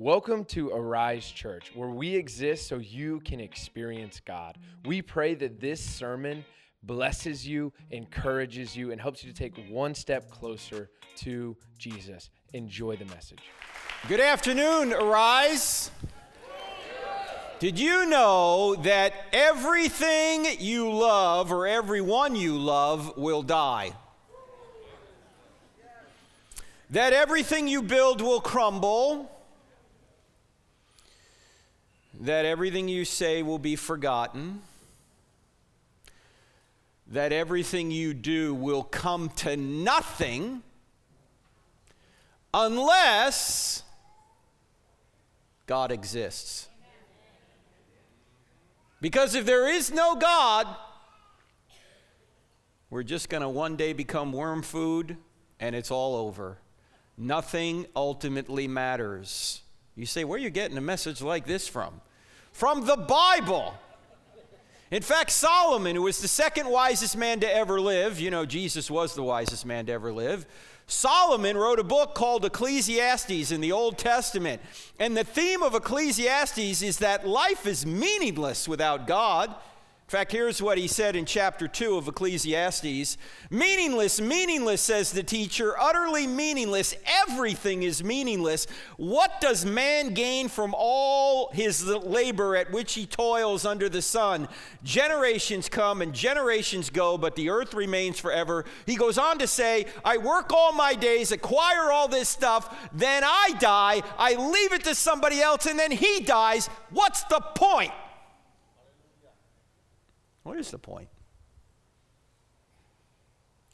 Welcome to Arise Church, where we exist so you can experience God. We pray that this sermon blesses you, encourages you, and helps you to take one step closer to Jesus. Enjoy the message. Good afternoon, Arise. Did you know that everything you love or everyone you love will die? That everything you build will crumble? That everything you say will be forgotten, that everything you do will come to nothing unless God exists. Because if there is no God, we're just going to one day become worm food and it's all over. Nothing ultimately matters. You say, where are you getting a message like this from? From the Bible. In fact, Solomon, who was the second wisest man to ever live, you know, Jesus was the wisest man to ever live. Solomon wrote a book called Ecclesiastes in the Old Testament. And the theme of Ecclesiastes is that life is meaningless without God. In fact, here's what he said in chapter 2 of Ecclesiastes. Meaningless, meaningless, says the teacher, utterly meaningless. Everything is meaningless. What does man gain from all his labor at which he toils under the sun? Generations come and generations go, but the earth remains forever. He goes on to say, I work all my days, acquire all this stuff, then I die, I leave it to somebody else, and then he dies. What's the point? What is the point?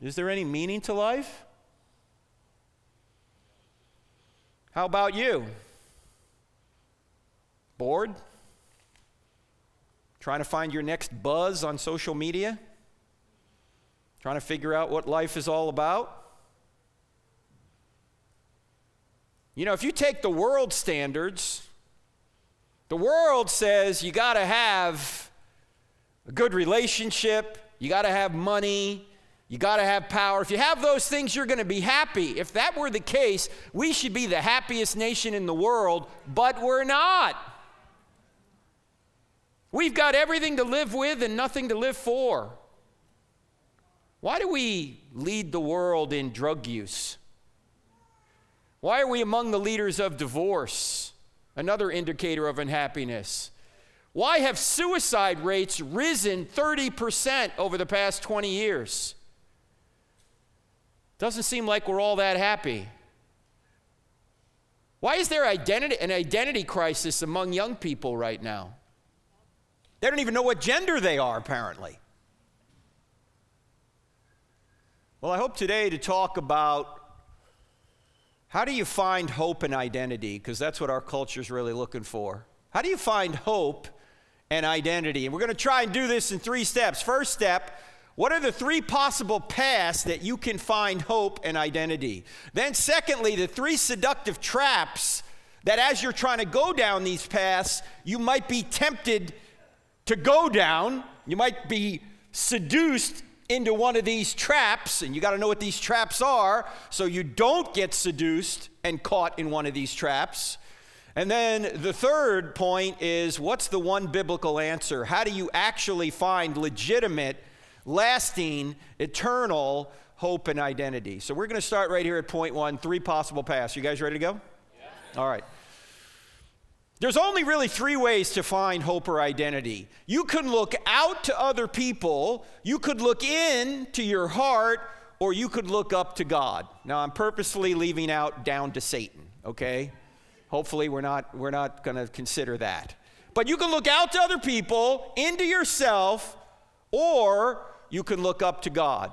Is there any meaning to life? How about you? Bored? Trying to find your next buzz on social media? Trying to figure out what life is all about? You know, if you take the world standards, the world says you got to have a good relationship, you got to have money, you got to have power. If you have those things, you're going to be happy. If that were the case, we should be the happiest nation in the world, but we're not. We've got everything to live with and nothing to live for. Why do we lead the world in drug use? Why are we among the leaders of divorce? Another indicator of unhappiness. Why have suicide rates risen 30% over the past 20 years? Doesn't seem like we're all that happy. Why is there an identity crisis among young people right now? They don't even know what gender they are, apparently. Well, I hope today to talk about how do you find hope and identity, because that's what our culture's really looking for. How do you find hope and identity? And we're going to try and do this in three steps. First step, what are the three possible paths that you can find hope and identity? Then secondly, the three seductive traps that as you're trying to go down these paths, you might be tempted to go down. You might be seduced into one of these traps, and you got to know what these traps are so you don't get seduced and caught in one of these traps. And then the third point is, what's the one biblical answer? How do you actually find legitimate, lasting, eternal hope and identity? So we're going to start right here at point one, three possible paths. You guys ready to go? Yeah. All right. There's only really three ways to find hope or identity. You can look out to other people, you could look in to your heart, or you could look up to God. Now, I'm purposely leaving out down to Satan, okay? Hopefully, we're not going to consider that. But you can look out to other people, into yourself, or you can look up to God.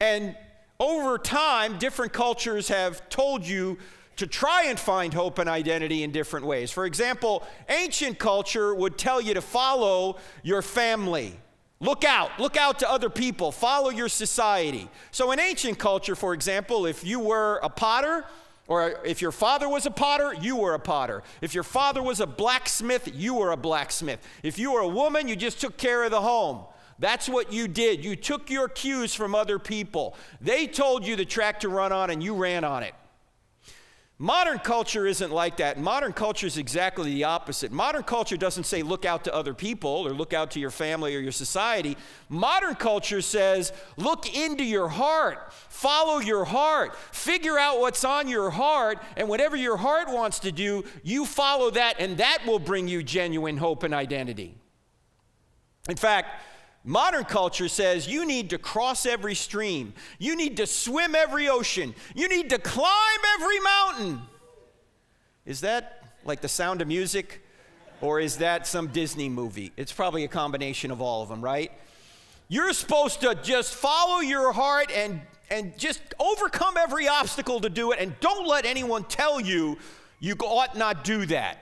And over time, different cultures have told you to try and find hope and identity in different ways. For example, ancient culture would tell you to follow your family. Look out to other people, follow your society. So in ancient culture, for example, if you were a potter, or if your father was a potter, you were a potter. If your father was a blacksmith, you were a blacksmith. If you were a woman, you just took care of the home. That's what you did. You took your cues from other people. They told you the track to run on, and you ran on it. Modern culture isn't like that. Modern culture is exactly the opposite. Modern culture doesn't say look out to other people or look out to your family or your society. Modern culture says look into your heart, follow your heart, figure out what's on your heart, and whatever your heart wants to do, you follow that, and that will bring you genuine hope and identity. In fact, modern culture says you need to cross every stream. You need to swim every ocean. You need to climb every mountain. Is that like The Sound of Music? Or is that some Disney movie? It's probably a combination of all of them, right? You're supposed to just follow your heart and just overcome every obstacle to do it, and don't let anyone tell you you ought not do that.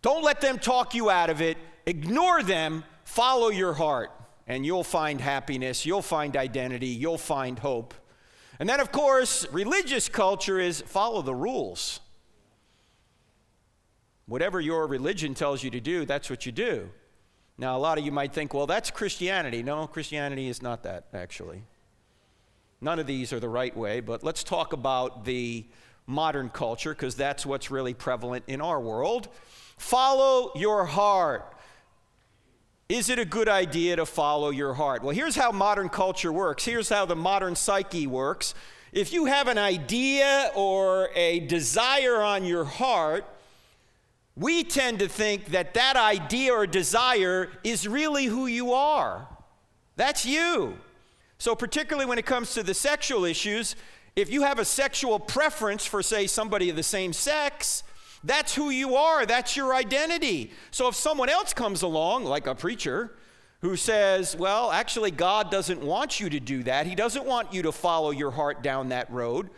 Don't let them talk you out of it. Ignore them. Follow your heart, and you'll find happiness, you'll find identity, you'll find hope. And then, of course, religious culture is follow the rules. Whatever your religion tells you to do, that's what you do. Now, a lot of you might think, well, that's Christianity. No, Christianity is not that, actually. None of these are the right way, but let's talk about the modern culture, because that's what's really prevalent in our world. Follow your heart. Is it a good idea to follow your heart? Well, here's how modern culture works. Here's how the modern psyche works. If you have an idea or a desire on your heart, we tend to think that that idea or desire is really who you are. That's you. So particularly when it comes to the sexual issues, if you have a sexual preference for, say, somebody of the same sex, that's who you are. That's your identity. So if someone else comes along, like a preacher, who says, well, actually, God doesn't want you to do that. He doesn't want you to follow your heart down that road.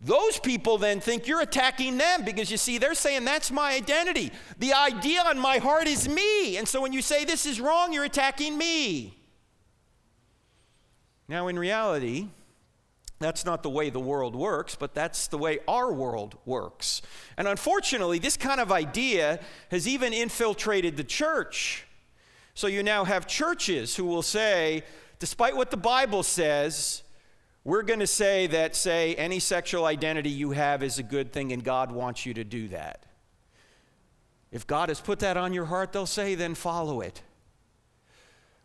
Those people then think you're attacking them because, you see, they're saying that's my identity. The idea on my heart is me. And so when you say this is wrong, you're attacking me. Now, in reality, that's not the way the world works, but that's the way our world works. And unfortunately, this kind of idea has even infiltrated the church. So you now have churches who will say, despite what the Bible says, we're going to say that, say, any sexual identity you have is a good thing and God wants you to do that. If God has put that on your heart, they'll say, then follow it.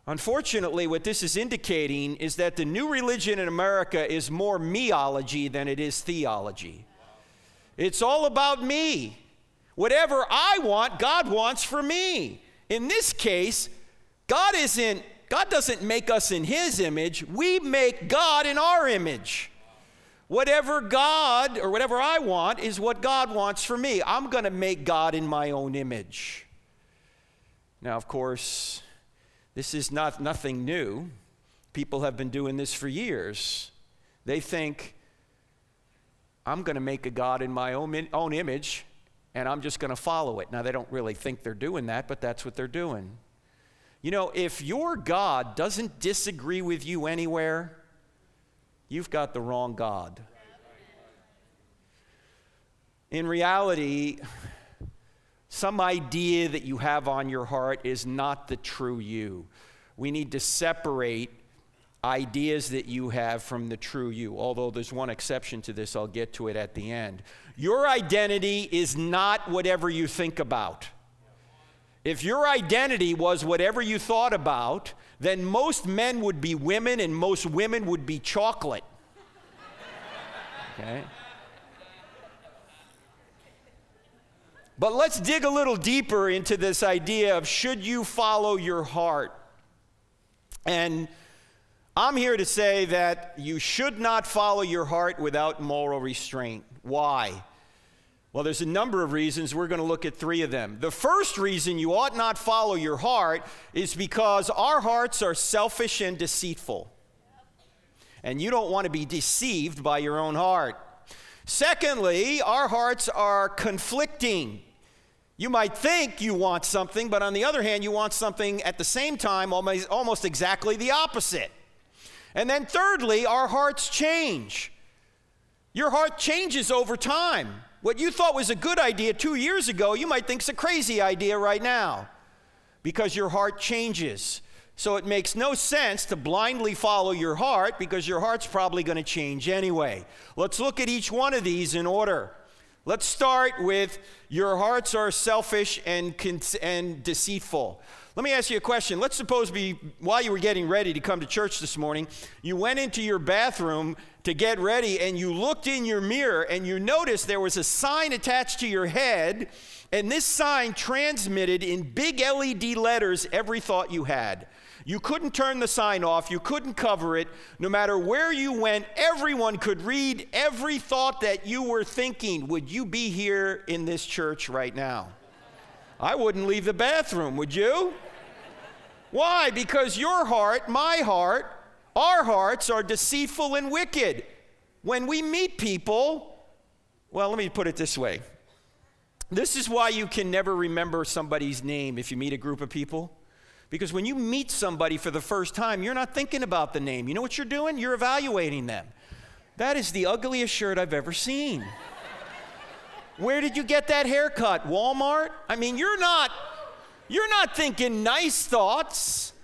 Unfortunately, what this is indicating is that the new religion in America is more meology than it is theology. It's all about me. Whatever I want, God wants for me. In this case, God doesn't make us in his image. We make God in our image. Whatever God or whatever I want is what God wants for me. I'm going to make God in my own image. Now, of course, this is nothing new. People have been doing this for years. They think, I'm going to make a God in my own image, and I'm just going to follow it. Now, they don't really think they're doing that, but that's what they're doing. You know, if your God doesn't disagree with you anywhere, you've got the wrong God. In reality, some idea that you have on your heart is not the true you. We need to separate ideas that you have from the true you, although there's one exception to this. I'll get to it at the end. Your identity is not whatever you think about. If your identity was whatever you thought about, then most men would be women and most women would be chocolate. Okay? But let's dig a little deeper into this idea of should you follow your heart? And I'm here to say that you should not follow your heart without moral restraint. Why? Well, there's a number of reasons. We're going to look at three of them. The first reason you ought not follow your heart is because our hearts are selfish and deceitful. And you don't want to be deceived by your own heart. Secondly, our hearts are conflicting. You might think you want something, but on the other hand, you want something at the same time, almost exactly the opposite. And then thirdly, our hearts change. Your heart changes over time. What you thought was a good idea 2 years ago, you might think is a crazy idea right now because your heart changes. So it makes no sense to blindly follow your heart, because your heart's probably going to change anyway. Let's look at each one of these in order. Let's start with your hearts are selfish and deceitful. Let me ask you a question. Let's suppose while you were getting ready to come to church this morning, you went into your bathroom to get ready and you looked in your mirror and you noticed there was a sign attached to your head, and this sign transmitted in big LED letters every thought you had. You couldn't turn the sign off. You couldn't cover it. No matter where you went, everyone could read every thought that you were thinking. Would you be here in this church right now? I wouldn't leave the bathroom, would you? Why? Because your heart, my heart, our hearts are deceitful and wicked. When we meet people, well, let me put it this way. This is why you can never remember somebody's name if you meet a group of people. Because when you meet somebody for the first time, you're not thinking about the name. You know what you're doing? You're evaluating them. That is the ugliest shirt I've ever seen. Where did you get that haircut? Walmart? I mean, you're not thinking nice thoughts.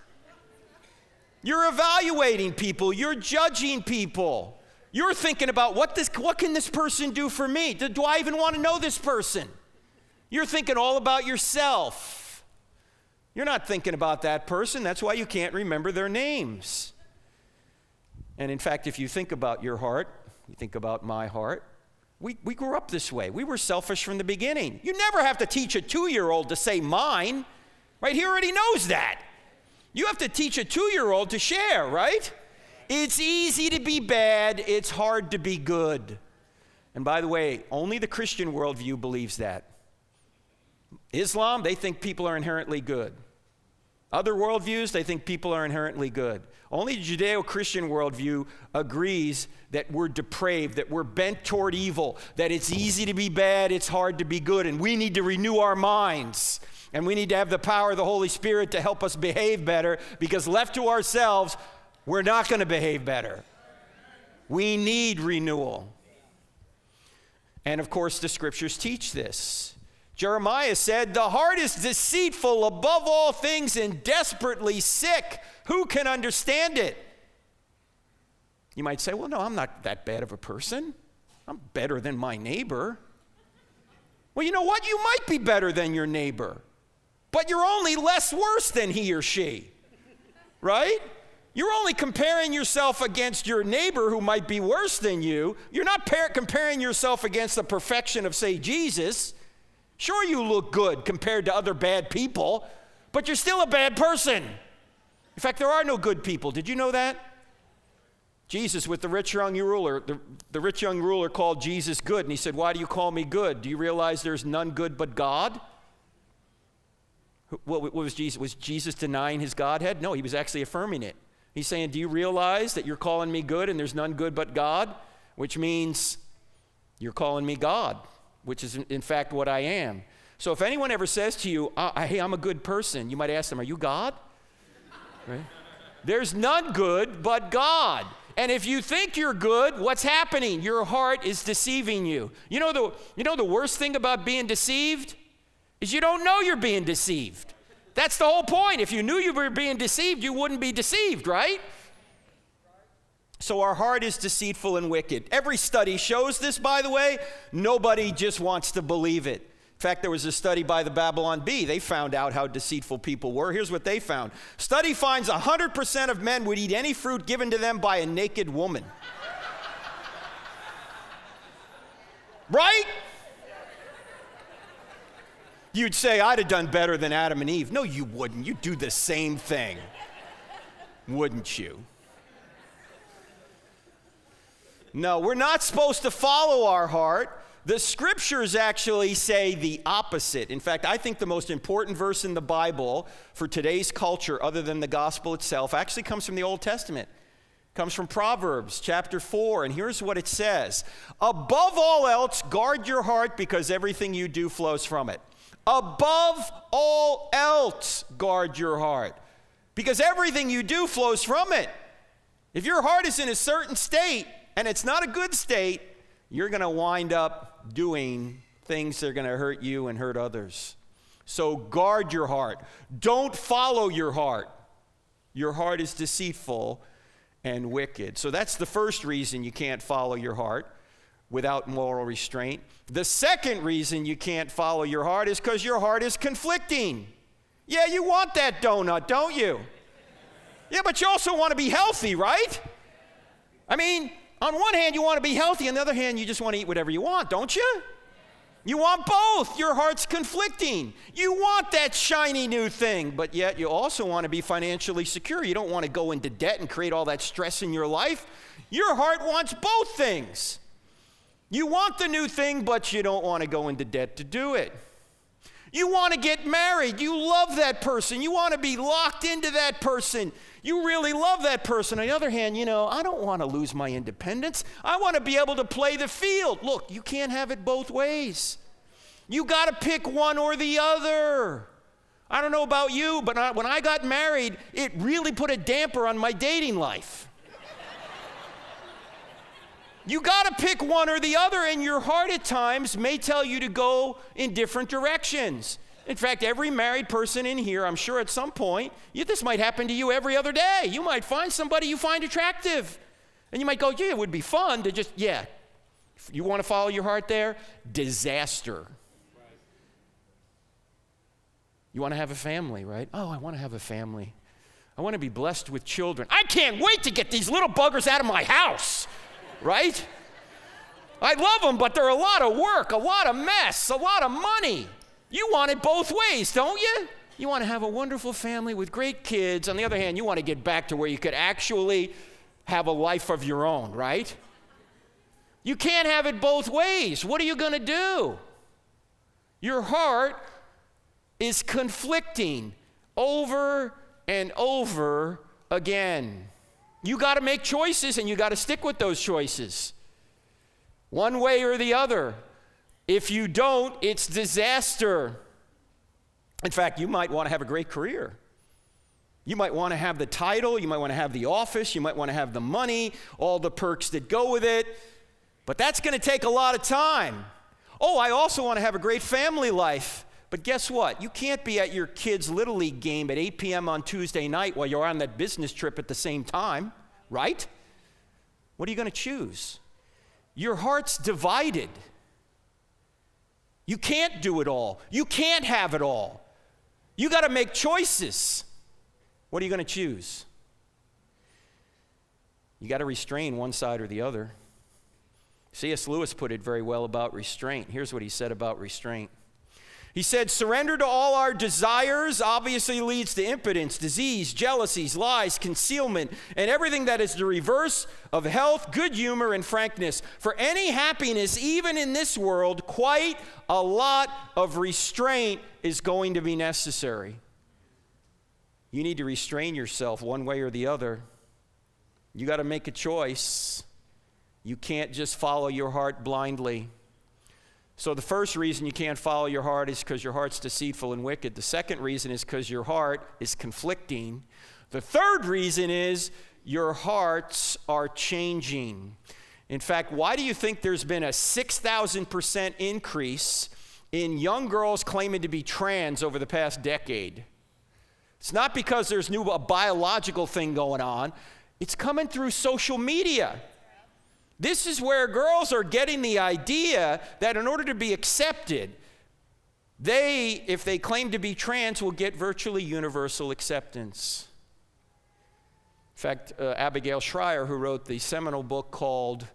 You're evaluating people. You're judging people. You're thinking about what can this person do for me? Do I even want to know this person? You're thinking all about yourself. You're not thinking about that person. That's why you can't remember their names. And in fact, if you think about your heart, you think about my heart, we grew up this way. We were selfish from the beginning. You never have to teach a 2-year-old to say mine, right? He already knows that. You have to teach a 2-year-old to share, right? It's easy to be bad. It's hard to be good. And by the way, only the Christian worldview believes that. Islam, they think people are inherently good. Other worldviews, they think people are inherently good. Only the Judeo-Christian worldview agrees that we're depraved, that we're bent toward evil, that it's easy to be bad, it's hard to be good, and we need to renew our minds. And we need to have the power of the Holy Spirit to help us behave better, because left to ourselves, we're not going to behave better. We need renewal. And of course, the scriptures teach this. Jeremiah said, the heart is deceitful above all things and desperately sick. Who can understand it? You might say, well, no, I'm not that bad of a person. I'm better than my neighbor. Well, you know what? You might be better than your neighbor, but you're only less worse than he or she, right? You're only comparing yourself against your neighbor who might be worse than you. You're not comparing yourself against the perfection of, say, Jesus. Sure, you look good compared to other bad people, but you're still a bad person. In fact, there are no good people. Did you know that? Jesus, with the rich young ruler, the rich young ruler called Jesus good, and he said, why do you call me good? Do you realize there's none good but God? What was Jesus? Was Jesus denying his Godhead? No, he was actually affirming it. He's saying, do you realize that you're calling me good and there's none good but God? Which means you're calling me God, which is in fact what I am. So if anyone ever says to you, hey, I'm a good person, you might ask them, are you God? Right? There's none good but God. And if you think you're good, what's happening? Your heart is deceiving you. You know the worst thing about being deceived is you don't know you're being deceived. That's the whole point. If you knew you were being deceived, you wouldn't be deceived, right? So our heart is deceitful and wicked. Every study shows this, by the way. Nobody just wants to believe it. In fact, there was a study by the Babylon Bee. They found out how deceitful people were. Here's what they found. Study finds 100% of men would eat any fruit given to them by a naked woman. Right? You'd say, I'd have done better than Adam and Eve. No, you wouldn't. You'd do the same thing, wouldn't you? No, we're not supposed to follow our heart. The scriptures actually say the opposite. In fact, I think the most important verse in the Bible for today's culture, other than the gospel itself, actually comes from the Old Testament. It comes from Proverbs chapter 4, and here's what it says. Above all else, guard your heart, because everything you do flows from it. Above all else, guard your heart, because everything you do flows from it. If your heart is in a certain state, and it's not a good state, you're going to wind up doing things that are going to hurt you and hurt others. So guard your heart. Don't follow your heart. Your heart is deceitful and wicked. So that's the first reason you can't follow your heart without moral restraint. The second reason you can't follow your heart is because your heart is conflicting. Yeah, you want that donut, don't you? Yeah, but you also want to be healthy, right? I mean, on one hand, you want to be healthy. On the other hand, you just want to eat whatever you want, don't you? You want both. Your heart's conflicting. You want that shiny new thing, but yet you also want to be financially secure. You don't want to go into debt and create all that stress in your life. Your heart wants both things. You want the new thing, but you don't want to go into debt to do it. You want to get married. You love that person. You want to be locked into that person. You really love that person. On the other hand, you know, I don't want to lose my independence. I want to be able to play the field. Look, you can't have it both ways. You got to pick one or the other. I don't know about you, but when I got married, it really put a damper on my dating life. You got to pick one or the other, and your heart at times may tell you to go in different directions. In fact, every married person in here, I'm sure at some point, this might happen to you every other day. You might find somebody you find attractive, and you might go, yeah, it would be fun to just, yeah. You want to follow your heart there? Disaster. You want to have a family, right? Oh, I want to have a family. I want to be blessed with children. I can't wait to get these little buggers out of my house. Right? I love them, but they're a lot of work, a lot of mess, a lot of money. You want it both ways, don't you? You want to have a wonderful family with great kids. On the other hand, you want to get back to where you could actually have a life of your own, right? You can't have it both ways. What are you going to do? Your heart is conflicting over and over again. You got to make choices, and you got to stick with those choices. One way or the other. If you don't, it's disaster. In fact, you might want to have a great career. You might want to have the title. You might want to have the office. You might want to have the money, all the perks that go with it. But that's going to take a lot of time. Oh, I also want to have a great family life. But guess what? You can't be at your kid's Little League game at 8 p.m. on Tuesday night while you're on that business trip at the same time, right? What are you going to choose? Your heart's divided. You can't do it all. You can't have it all. You got to make choices. What are you going to choose? You got to restrain one side or the other. C.S. Lewis put it very well about restraint. Here's what he said about restraint. He said, surrender to all our desires obviously leads to impotence, disease, jealousies, lies, concealment, and everything that is the reverse of health, good humor, and frankness. For any happiness, even in this world, quite a lot of restraint is going to be necessary. You need to restrain yourself one way or the other. You got to make a choice. You can't just follow your heart blindly. So the first reason you can't follow your heart is because your heart's deceitful and wicked. The second reason is because your heart is conflicting. The third reason is your hearts are changing. In fact, why do you think there's been a 6,000% increase in young girls claiming to be trans over the past decade? It's not because there's a biological thing going on. It's coming through social media. This is where girls are getting the idea that in order to be accepted, they, if they claim to be trans, will get virtually universal acceptance. In fact, Abigail Shrier, who wrote the seminal book called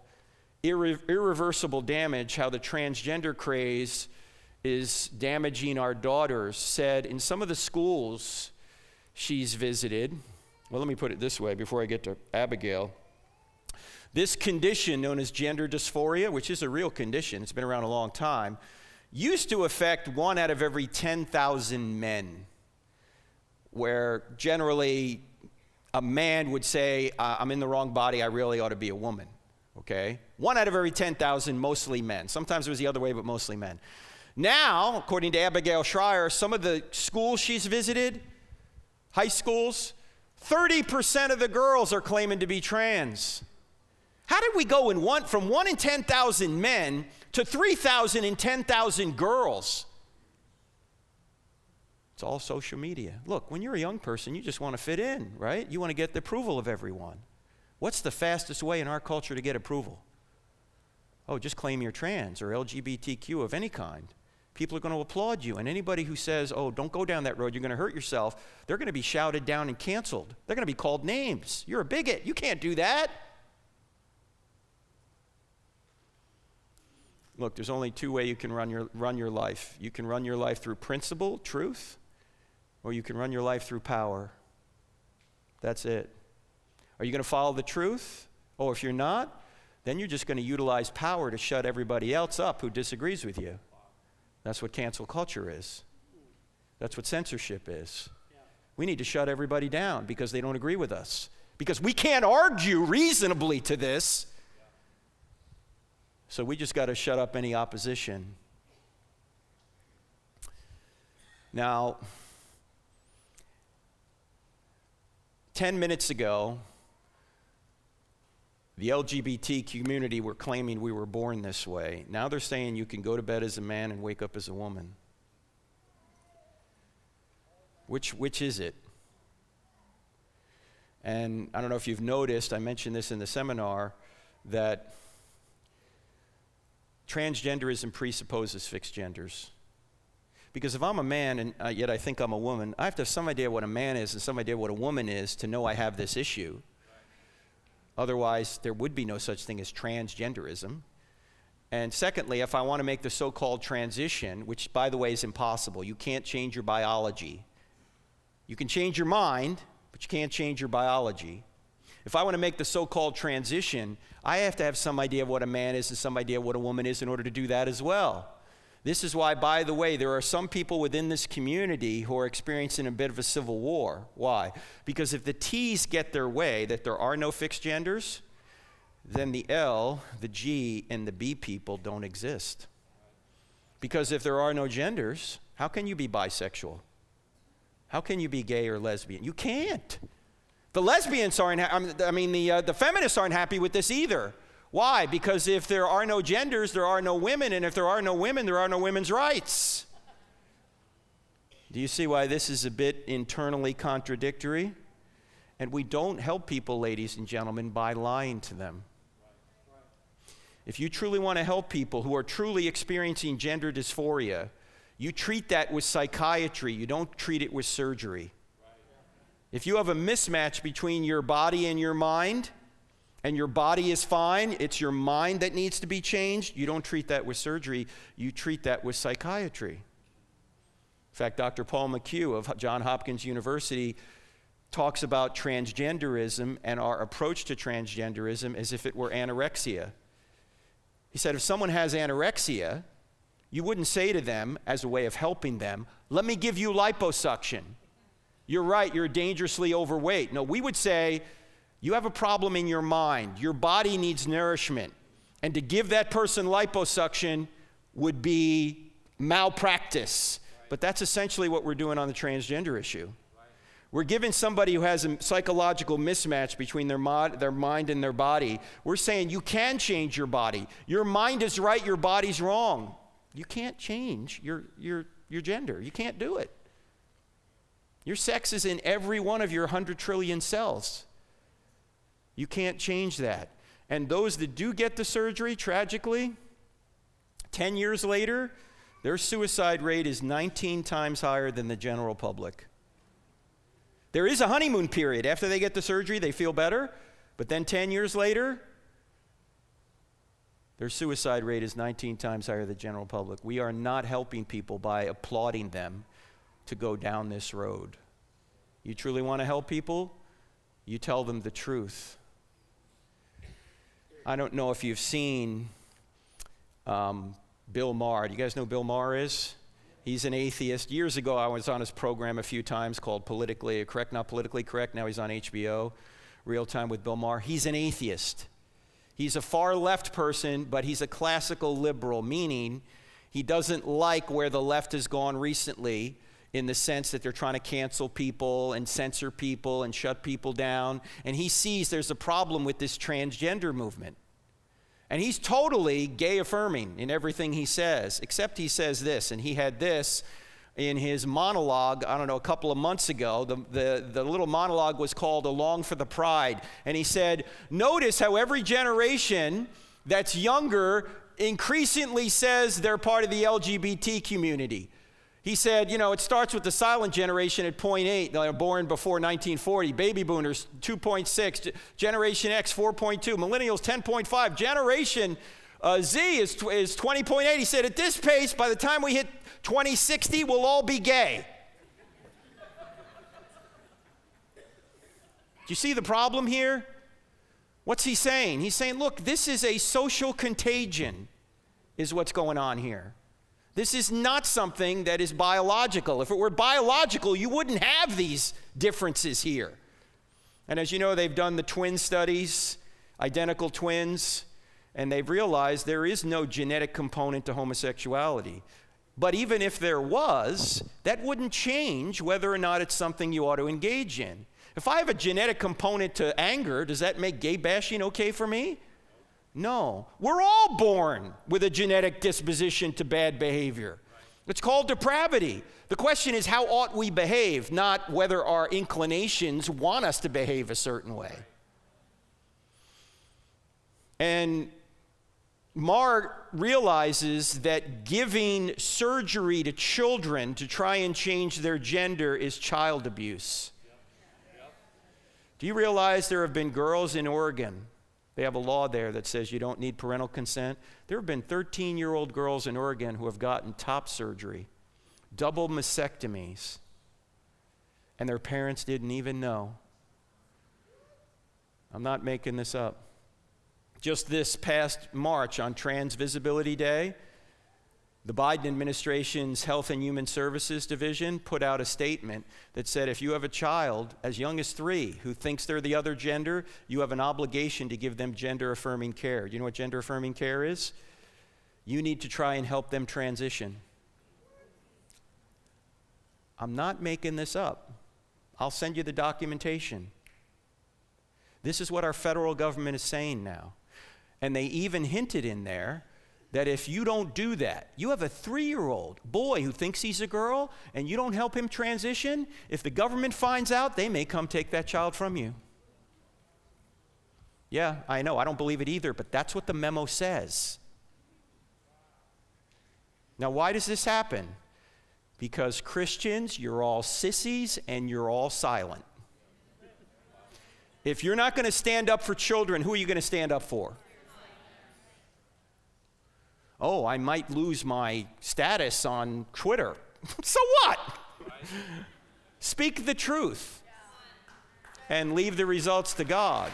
Irreversible Damage, How the Transgender Craze is Damaging Our Daughters, said in some of the schools she's visited, well, let me put it this way before I get to Abigail. This condition known as gender dysphoria, which is a real condition, it's been around a long time, used to affect 1 out of every 10,000 men, where generally a man would say, I'm in the wrong body, I really ought to be a woman, okay? 1 out of every 10,000, mostly men. Sometimes it was the other way, but mostly men. Now, according to Abigail Shrier, some of the schools she's visited, high schools, 30% of the girls are claiming to be trans. How did we go from 1 in 10,000 men to 3,000 in 10,000 girls? It's all social media. Look, when you're a young person, you just want to fit in, right? You want to get the approval of everyone. What's the fastest way in our culture to get approval? Oh, just claim you're trans or LGBTQ of any kind. People are going to applaud you. And anybody who says, oh, don't go down that road, you're going to hurt yourself, they're going to be shouted down and canceled. They're going to be called names. You're a bigot. You can't do that. Look, there's only two ways you can run your life. You can run your life through principle, truth, or you can run your life through power. That's it. Are you going to follow the truth? Or if you're not, then you're just going to utilize power to shut everybody else up who disagrees with you. That's what cancel culture is. That's what censorship is. We need to shut everybody down because they don't agree with us. Because we can't argue reasonably to this. So we just got to shut up any opposition. Now, 10 minutes ago, the LGBT community were claiming we were born this way. Now they're saying you can go to bed as a man and wake up as a woman. Which is it? And I don't know if you've noticed, I mentioned this in the seminar, that transgenderism presupposes fixed genders. Because if I'm a man and yet I think I'm a woman, I have to have some idea what a man is and some idea what a woman is to know I have this issue. Otherwise, there would be no such thing as transgenderism. And secondly, if I want to make the so-called transition, which, by the way, is impossible. You can't change your biology. You can change your mind, but you can't change your biology. If I want to make the so-called transition, I have to have some idea of what a man is and some idea what a woman is in order to do that as well. This is why, by the way, there are some people within this community who are experiencing a bit of a civil war. Why? Because if the T's get their way, that there are no fixed genders, then the L, the G, and the B people don't exist. Because if there are no genders, how can you be bisexual? How can you be gay or lesbian? You can't. The lesbians aren't, the feminists aren't happy with this either. Why? Because if there are no genders, there are no women, and if there are no women, there are no women's rights. Do you see why this is a bit internally contradictory? And we don't help people, ladies and gentlemen, by lying to them. If you truly want to help people who are truly experiencing gender dysphoria, you treat that with psychiatry. You don't treat it with surgery. If you have a mismatch between your body and your mind, and your body is fine, it's your mind that needs to be changed, you don't treat that with surgery, you treat that with psychiatry. In fact, Dr. Paul McHugh of Johns Hopkins University talks about transgenderism and our approach to transgenderism as if it were anorexia. He said, if someone has anorexia, you wouldn't say to them, as a way of helping them, let me give you liposuction. You're right, you're dangerously overweight. No, we would say, you have a problem in your mind. Your body needs nourishment. And to give that person liposuction would be malpractice. Right. But that's essentially what we're doing on the transgender issue. Right. We're giving somebody who has a psychological mismatch between their mind and their body. We're saying you can change your body. Your mind is right, your body's wrong. You can't change your gender. You can't do it. Your sex is in every one of your 100 trillion cells. You can't change that. And those that do get the surgery, tragically, 10 years later, their suicide rate is 19 times higher than the general public. There is a honeymoon period. After they get the surgery, they feel better. But then 10 years later, their suicide rate is 19 times higher than the general public. We are not helping people by applauding them to go down this road. You truly want to help people? You tell them the truth. I don't know if you've seen Bill Maher. Do you guys know who Bill Maher is? He's an atheist. Years ago, I was on his program a few times called Politically Correct, Not Politically Correct. Now he's on HBO, Real Time with Bill Maher. He's an atheist. He's a far left person, but he's a classical liberal, meaning he doesn't like where the left has gone recently, in the sense that they're trying to cancel people and censor people and shut people down. And he sees there's a problem with this transgender movement. And he's totally gay affirming in everything he says, except he says this, and he had this in his monologue, I don't know, a couple of months ago. The little monologue was called Along for the Pride. And he said, notice how every generation that's younger increasingly says they're part of the LGBT community. He said, you know, it starts with the silent generation at 0.8, they're born before 1940, baby boomers 2.6, Generation X 4.2, millennials 10.5, Generation Z is 20.8. He said, at this pace, by the time we hit 2060, we'll all be gay. Do you see the problem here? What's he saying? He's saying, look, this is a social contagion, is what's going on here. This is not something that is biological. If it were biological, you wouldn't have these differences here. And as you know, they've done the twin studies, identical twins, and they've realized there is no genetic component to homosexuality. But even if there was, that wouldn't change whether or not it's something you ought to engage in. If I have a genetic component to anger, does that make gay bashing okay for me? No. We're all born with a genetic disposition to bad behavior. It's called depravity. The question is, how ought we behave, not whether our inclinations want us to behave a certain way. And Maher realizes that giving surgery to children to try and change their gender is child abuse. Do you realize there have been girls in Oregon? They have a law there that says you don't need parental consent. There have been 13-year-old girls in Oregon who have gotten top surgery, double mastectomies, and their parents didn't even know. I'm not making this up. Just this past March on Trans Visibility Day, the Biden administration's Health and Human Services Division put out a statement that said if you have a child as young as 3 who thinks they're the other gender, you have an obligation to give them gender-affirming care. Do you know what gender-affirming care is? You need to try and help them transition. I'm not making this up. I'll send you the documentation. This is what our federal government is saying now. And they even hinted in there that if you don't do that, you have a 3-year-old boy who thinks he's a girl and you don't help him transition, if the government finds out, they may come take that child from you. Yeah, I know, I don't believe it either, but that's what the memo says. Now, why does this happen? Because Christians, you're all sissies and you're all silent. If you're not going to stand up for children, who are you going to stand up for? Oh, I might lose my status on Twitter. So what? Speak the truth and leave the results to God.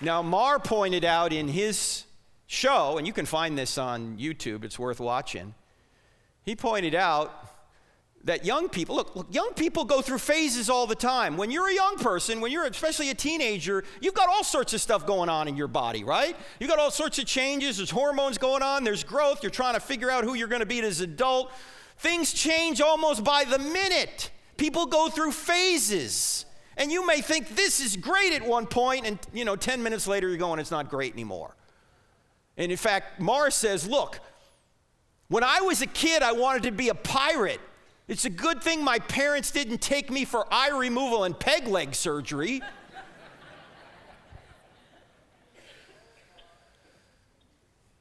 Now, Maher pointed out in his show, and you can find this on YouTube, it's worth watching. He pointed out that young people, look, young people go through phases all the time. When you're a young person, when you're especially a teenager, you've got all sorts of stuff going on in your body, right? You've got all sorts of changes, there's hormones going on, there's growth, you're trying to figure out who you're gonna be as an adult. Things change almost by the minute. People go through phases. And you may think this is great at one point, and you know, 10 minutes later you're going, it's not great anymore. And in fact, Maher says, look, when I was a kid, I wanted to be a pirate. It's a good thing my parents didn't take me for eye removal and peg leg surgery.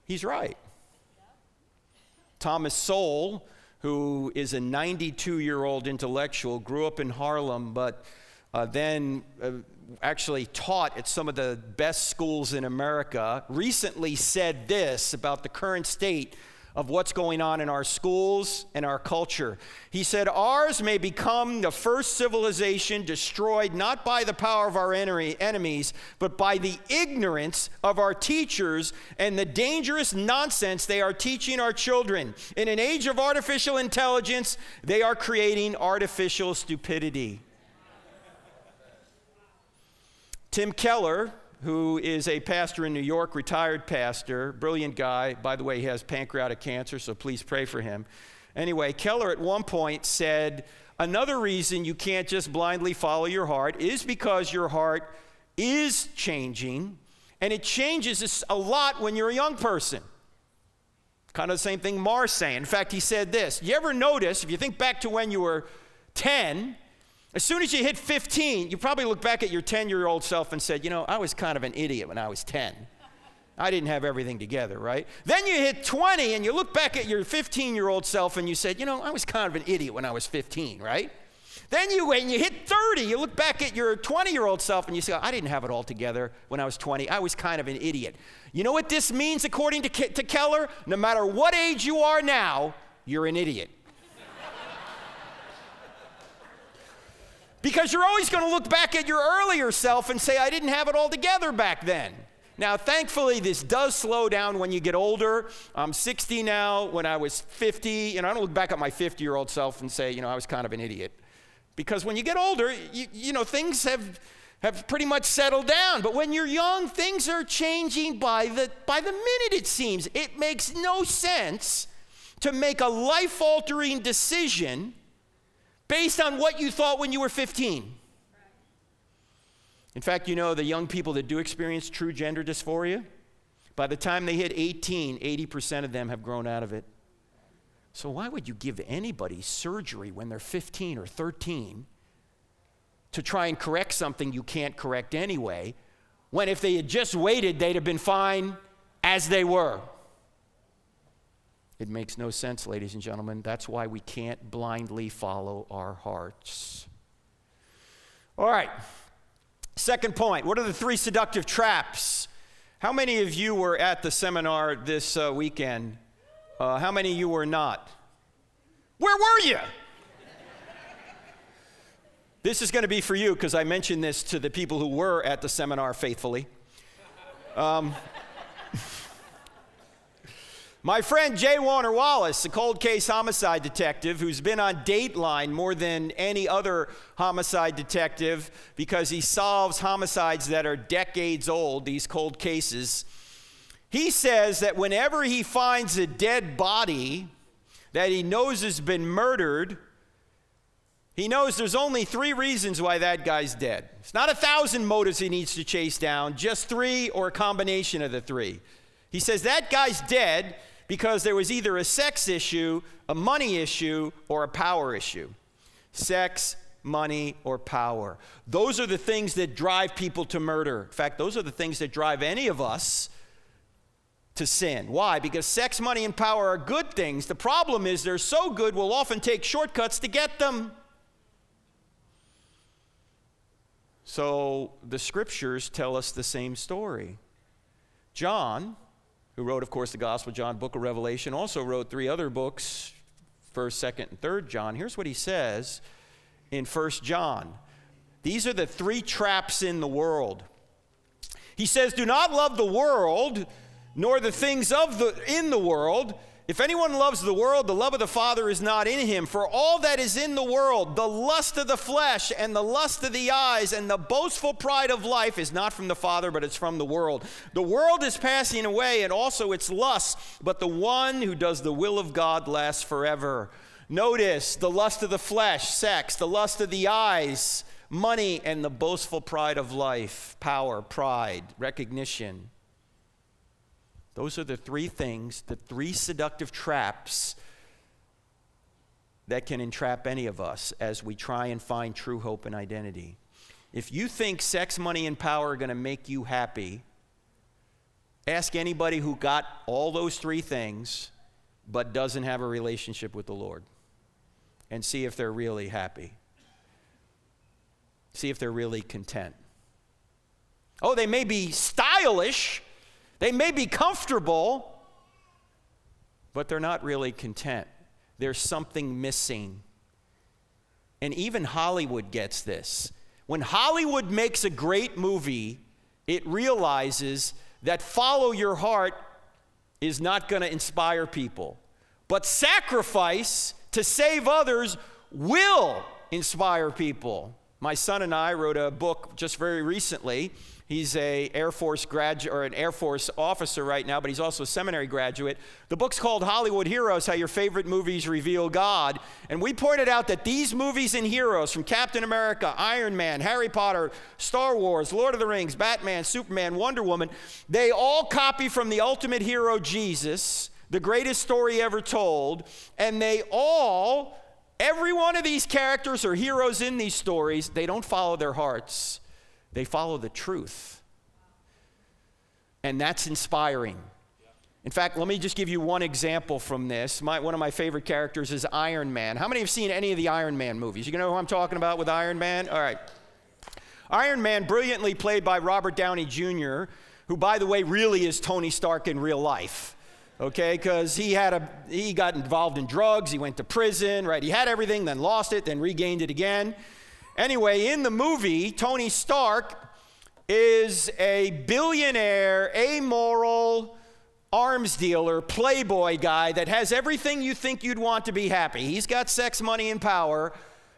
He's right. Thomas Sowell, who is a 92-year-old intellectual, grew up in Harlem, but then actually taught at some of the best schools in America, recently said this about the current state of what's going on in our schools and our culture. He said, ours may become the first civilization destroyed not by the power of our enemies, but by the ignorance of our teachers and the dangerous nonsense they are teaching our children. In an age of artificial intelligence, they are creating artificial stupidity. Tim Keller, who is a pastor in New York, retired pastor, brilliant guy. By the way, he has pancreatic cancer, so please pray for him. Anyway, Keller at one point said, another reason you can't just blindly follow your heart is because your heart is changing, and it changes a lot when you're a young person. Kind of the same thing Maher's saying. In fact, he said this. You ever notice, if you think back to when you were 10, as soon as you hit 15, you probably look back at your 10-year-old self and said, you know, I was kind of an idiot when I was 10. I didn't have everything together, right? Then you hit 20 and you look back at your 15-year-old self and you said, you know, I was kind of an idiot when I was 15, right? Then when you hit 30, you look back at your 20-year-old self and you say, I didn't have it all together when I was 20. I was kind of an idiot. You know what this means according to Keller? No matter what age you are now, you're an idiot. Because you're always going to look back at your earlier self and say, I didn't have it all together back then. Now, thankfully, this does slow down when you get older. I'm 60 now. When I was 50, and I don't look back at my 50-year-old self and say, you know, I was kind of an idiot. Because when you get older, you know, things have pretty much settled down. But when you're young, things are changing by the minute, it seems. It makes no sense to make a life-altering decision based on what you thought when you were 15. In fact, you know, the young people that do experience true gender dysphoria, by the time they hit 18, 80% of them have grown out of it. So why would you give anybody surgery when they're 15 or 13 to try and correct something you can't correct anyway, when if they had just waited, they'd have been fine as they were? It makes no sense, ladies and gentlemen. That's why we can't blindly follow our hearts. All right. Second point, what are the three seductive traps? How many of you were at the seminar this weekend? How many of you were not? Where were you? This is going to be for you because I mentioned this to the people who were at the seminar faithfully. My friend J. Warner Wallace, a cold case homicide detective who's been on Dateline more than any other homicide detective because he solves homicides that are decades old, these cold cases. He says that whenever he finds a dead body that he knows has been murdered, he knows there's only three reasons why that guy's dead. It's not 1,000 motives he needs to chase down, just three or a combination of the three. He says that guy's dead because there was either a sex issue, a money issue, or a power issue. Sex, money, or power. Those are the things that drive people to murder. In fact, those are the things that drive any of us to sin. Why? Because sex, money, and power are good things. The problem is they're so good, we'll often take shortcuts to get them. So the scriptures tell us the same story. John, who wrote, of course, the Gospel of John, book of Revelation, also wrote three other books, 1st, 2nd, and 3rd John. Here's what he says in 1st John. These are the three traps in the world. He says, do not love the world, nor the things in the world. If anyone loves the world, the love of the Father is not in him. For all that is in the world, the lust of the flesh and the lust of the eyes and the boastful pride of life is not from the Father, but it's from the world. The world is passing away and also its lusts, but the one who does the will of God lasts forever. Notice the lust of the flesh, sex, the lust of the eyes, money, and the boastful pride of life, power, pride, recognition. Those are the three things, the three seductive traps that can entrap any of us as we try and find true hope and identity. If you think sex, money, and power are going to make you happy, ask anybody who got all those three things but doesn't have a relationship with the Lord and see if they're really happy. See if they're really content. Oh, they may be stylish. They may be comfortable, but they're not really content. There's something missing. And even Hollywood gets this. When Hollywood makes a great movie, it realizes that follow your heart is not going to inspire people. But sacrifice to save others will inspire people. My son and I wrote a book just very recently. He's a Air Force graduate or an Air Force officer right now, but he's also a seminary graduate. The book's called Hollywood Heroes, How Your Favorite Movies Reveal God. And we pointed out that these movies and heroes from Captain America, Iron Man, Harry Potter, Star Wars, Lord of the Rings, Batman, Superman, Wonder Woman, they all copy from the ultimate hero Jesus. the greatest story ever told, and they all, every one of these characters or heroes in these stories, they don't follow their hearts. They follow the truth. And that's inspiring. In fact, let me just give you one example from this. One of my favorite characters is Iron Man. How many have seen any of the Iron Man movies? You know who I'm talking about with Iron Man? All right. Iron Man, brilliantly played by Robert Downey Jr., who, by the way, really is Tony Stark in real life. Okay, because he got involved in drugs, he went to prison, right? He had everything, then lost it, then regained it again. Anyway, in the movie, Tony Stark is a billionaire, amoral arms dealer, playboy guy that has everything you think you'd want to be happy. He's got sex, money, and power,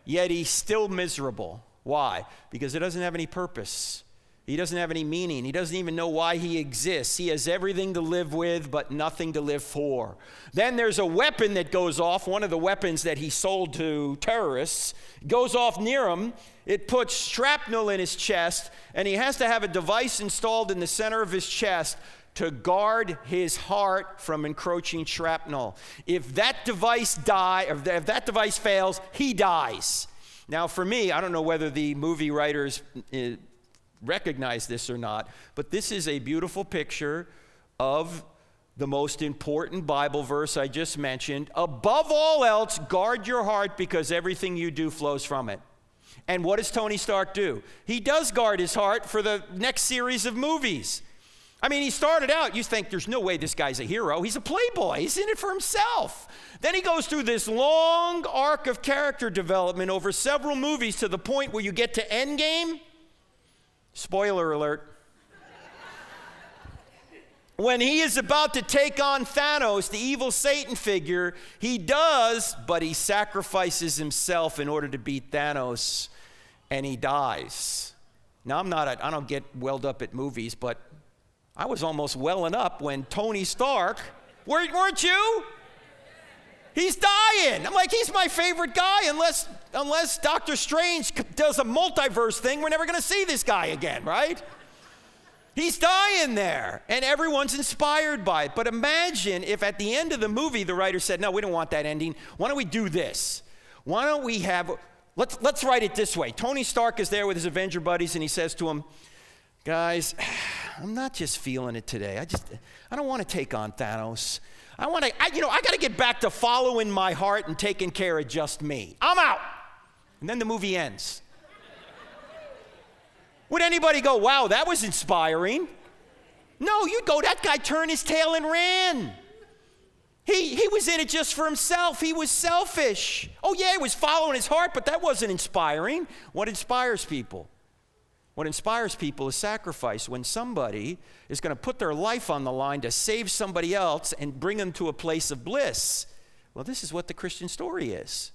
yet he's still miserable. Why? Because it doesn't have any purpose. He doesn't have any meaning. He doesn't even know why he exists. He has everything to live with, but nothing to live for. Then there's a weapon that goes off, one of the weapons that he sold to terrorists. It goes off near him. It puts shrapnel in his chest, and he has to have a device installed in the center of his chest to guard his heart from encroaching shrapnel. If that device if that device fails, he dies. Now, for me, I don't know whether the movie writers recognize this or not, but this is a beautiful picture of the most important Bible verse I just mentioned. Above all else, guard your heart because everything you do flows from it. And what does Tony Stark do? He does guard his heart for the next series of movies. I mean, he started out, you think there's no way this guy's a hero. He's a playboy. He's in it for himself. Then he goes through this long arc of character development over several movies to the point where you get to Endgame. Spoiler alert. When he is about to take on Thanos, the evil Satan figure, he does, but he sacrifices himself in order to beat Thanos, and he dies. Now, I don't get welled up at movies, but I was almost welling up when Tony Stark, weren't you? He's dying. I'm like, he's my favorite guy unless Doctor Strange does a multiverse thing, we're never going to see this guy again, right? He's dying there, and everyone's inspired by it. But imagine if at the end of the movie, the writer said, no, we don't want that ending. Why don't we do this? Why don't we have, let's write it this way. Tony Stark is there with his Avenger buddies, and he says to them, guys, I'm not just feeling it today. I don't want to take on Thanos. I got to get back to following my heart and taking care of just me. I'm out. And then the movie ends. Would anybody go, wow, that was inspiring? No, you'd go, that guy turned his tail and ran. He was in it just for himself. He was selfish. Oh, yeah, he was following his heart, but that wasn't inspiring. What inspires people? What inspires people is sacrifice. When somebody is going to put their life on the line to save somebody else and bring them to a place of bliss. Well, this is what the Christian story is,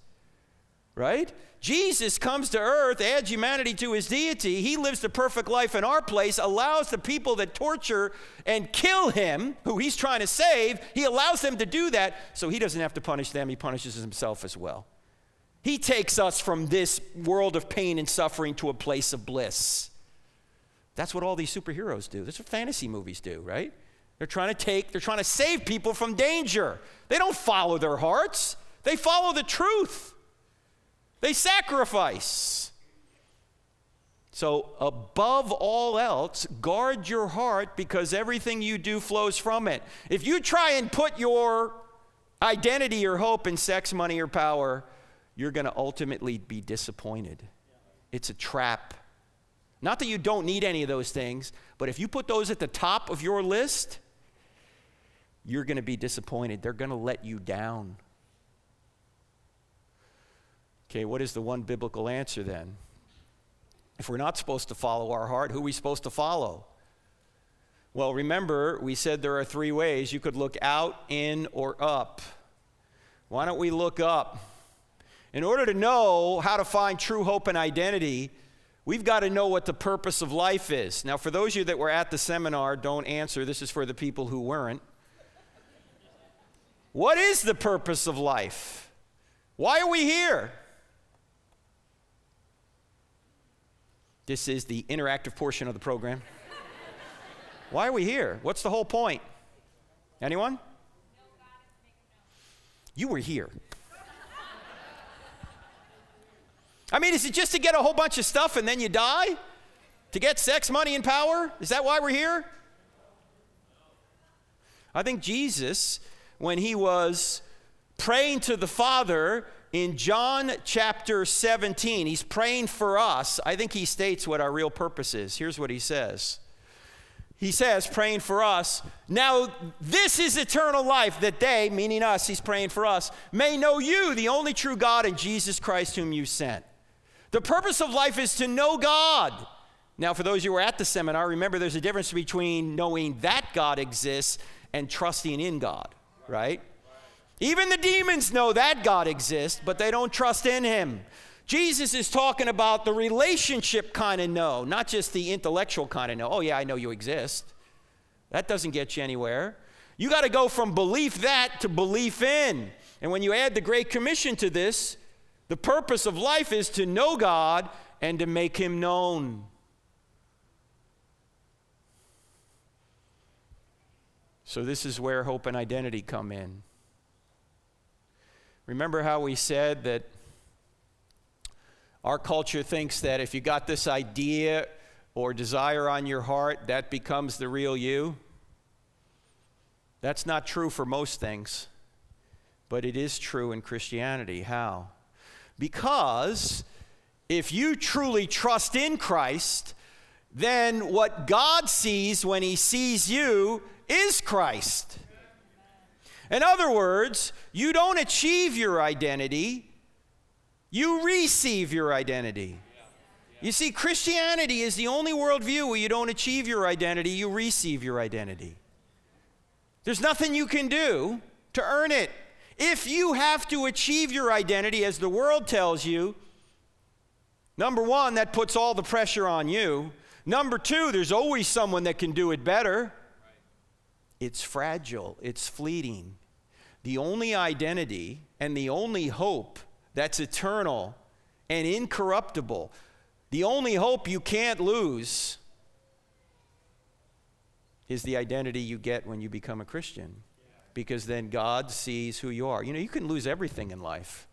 right? Jesus comes to earth, adds humanity to his deity. He lives the perfect life in our place, allows the people that torture and kill him, who he's trying to save, he allows them to do that so he doesn't have to punish them. He punishes himself as well. He takes us from this world of pain and suffering to a place of bliss. That's what all these superheroes do. That's what fantasy movies do, right? They're trying to save people from danger. They don't follow their hearts. They follow the truth. They sacrifice. So above all else, guard your heart because everything you do flows from it. If you try and put your identity or hope in sex, money, or power, you're going to ultimately be disappointed. It's a trap. Not that you don't need any of those things, but if you put those at the top of your list, you're going to be disappointed. They're going to let you down. Okay, what is the one biblical answer then? If we're not supposed to follow our heart, who are we supposed to follow? Well, remember, we said there are three ways. You could look out, in, or up. Why don't we look up? In order to know how to find true hope and identity, we've got to know what the purpose of life is. Now, for those of you that were at the seminar, don't answer. This is for the people who weren't. What is the purpose of life? Why are we here? This is the interactive portion of the program. Why are we here? What's the whole point? Anyone? you were here. I mean, is it just to get a whole bunch of stuff and then you die? To get sex, money, and power? Is that why we're here? I think Jesus, when he was praying to the Father in John chapter 17, he's praying for us. I think he states what our real purpose is. Here's what he says. He says, praying for us, now this is eternal life, that they, meaning us, he's praying for us, may know you, the only true God, and Jesus Christ whom you sent. The purpose of life is to know God. Now, for those who were at the seminar, remember there's a difference between knowing that God exists and trusting in God, right? Even the demons know that God exists, but they don't trust in him. Jesus is talking about the relationship kind of know, not just the intellectual kind of know. Oh, yeah, I know you exist. That doesn't get you anywhere. You got to go from belief that to belief in. And when you add the Great Commission to this, the purpose of life is to know God and to make him known. So this is where hope and identity come in. Remember how we said that our culture thinks that if you got this idea or desire on your heart, that becomes the real you. That's not true for most things, but it is true in Christianity. How? Because if you truly trust in Christ, then what God sees when he sees you is Christ. In other words, you don't achieve your identity. You receive your identity. You see, Christianity is the only worldview where you don't achieve your identity, you receive your identity. There's nothing you can do to earn it. If you have to achieve your identity, as the world tells you, number one, that puts all the pressure on you. Number two, there's always someone that can do it better. It's fragile, it's fleeting. The only identity and the only hope that's eternal and incorruptible, the only hope you can't lose, is the identity you get when you become a Christian, because then God sees who you are. You know, you can lose everything in life.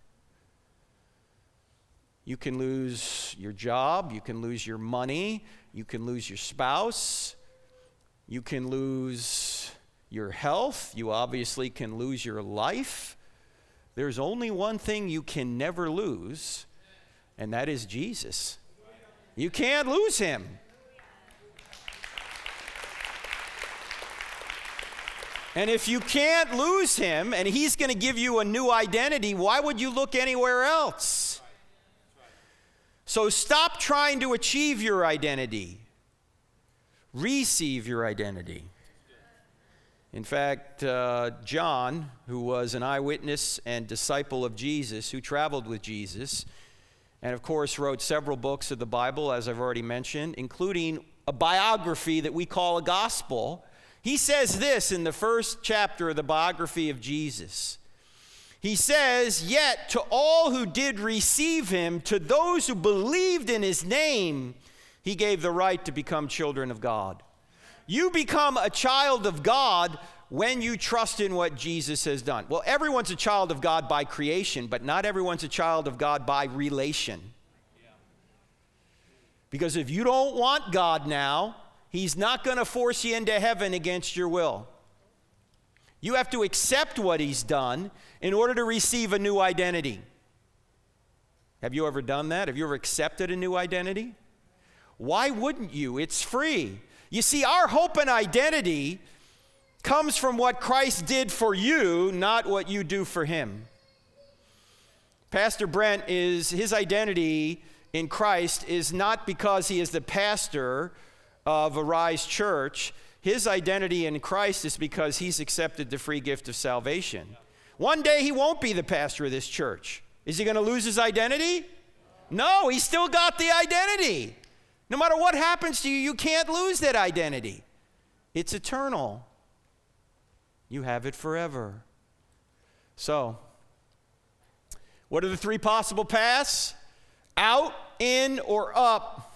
You can lose your job, you can lose your money, you can lose your spouse, you can lose your health, you obviously can lose your life. There's only one thing you can never lose, and that is Jesus. You can't lose him. And if you can't lose him, and he's going to give you a new identity, why would you look anywhere else? So stop trying to achieve your identity. Receive your identity. In fact, John, who was an eyewitness and disciple of Jesus, who traveled with Jesus, and of course wrote several books of the Bible, as I've already mentioned, including a biography that we call a gospel. He says this in the first chapter of the biography of Jesus. He says, "Yet to all who did receive him, to those who believed in his name, he gave the right to become children of God." You become a child of God when you trust in what Jesus has done. Well, everyone's a child of God by creation, but not everyone's a child of God by relation. Because if you don't want God now, he's not going to force you into heaven against your will. You have to accept what he's done in order to receive a new identity. Have you ever done that? Have you ever accepted a new identity? Why wouldn't you? It's free. You see, our hope and identity comes from what Christ did for you, not what you do for him. Pastor Brent, his identity in Christ is not because he is the pastor of Arise Church. His identity in Christ is because he's accepted the free gift of salvation. One day he won't be the pastor of this church. Is he going to lose his identity? No, he's still got the identity. No matter what happens to you, you can't lose that identity. It's eternal. You have it forever. So, what are the three possible paths? Out, in, or up.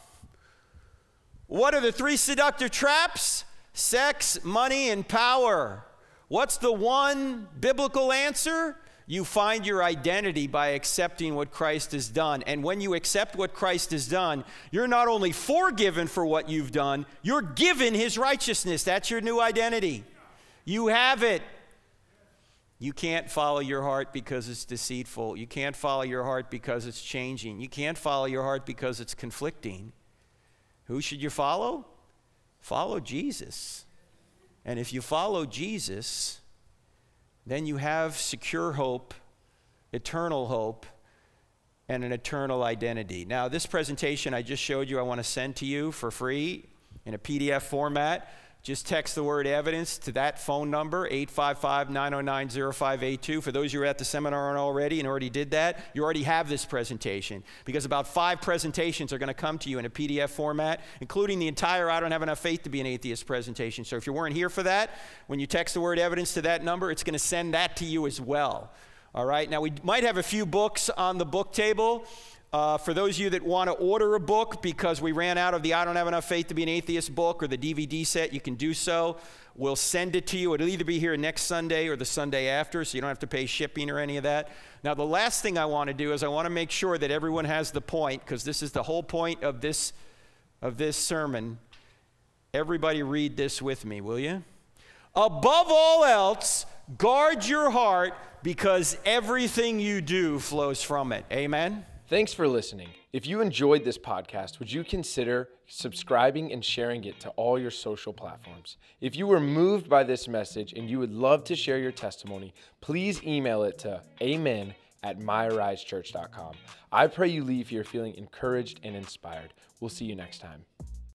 What are the three seductive traps? Sex, money, and power. What's the one biblical answer? You find your identity by accepting what Christ has done. And when you accept what Christ has done, you're not only forgiven for what you've done, you're given his righteousness. That's your new identity. You have it. You can't follow your heart because it's deceitful. You can't follow your heart because it's changing. You can't follow your heart because it's conflicting. Who should you follow? Follow Jesus. And if you follow Jesus, then you have secure hope, eternal hope, and an eternal identity. Now, this presentation I just showed you, I want to send to you for free in a PDF format. Just text the word evidence to that phone number, 855-909-0582. For those of you who are at the seminar already and already did that, you already have this presentation, because about 5 presentations are going to come to you in a PDF format, including the entire I Don't Have Enough Faith to Be an Atheist presentation. So if you weren't here for that, when you text the word evidence to that number, it's going to send that to you as well. All right? Now, we might have a few books on the book table. For those of you that want to order a book because we ran out of the I Don't Have Enough Faith to Be an Atheist book or the DVD set, you can do so. We'll send it to you. It'll either be here next Sunday or the Sunday after, so you don't have to pay shipping or any of that. Now, the last thing I want to do is I want to make sure that everyone has the point, because this is the whole point of this sermon. Everybody read this with me, will you? Above all else, guard your heart, because everything you do flows from it. Amen? Thanks for listening. If you enjoyed this podcast, would you consider subscribing and sharing it to all your social platforms? If you were moved by this message and you would love to share your testimony, please email it to amen@myarisechurch.com. I pray you leave here feeling encouraged and inspired. We'll see you next time.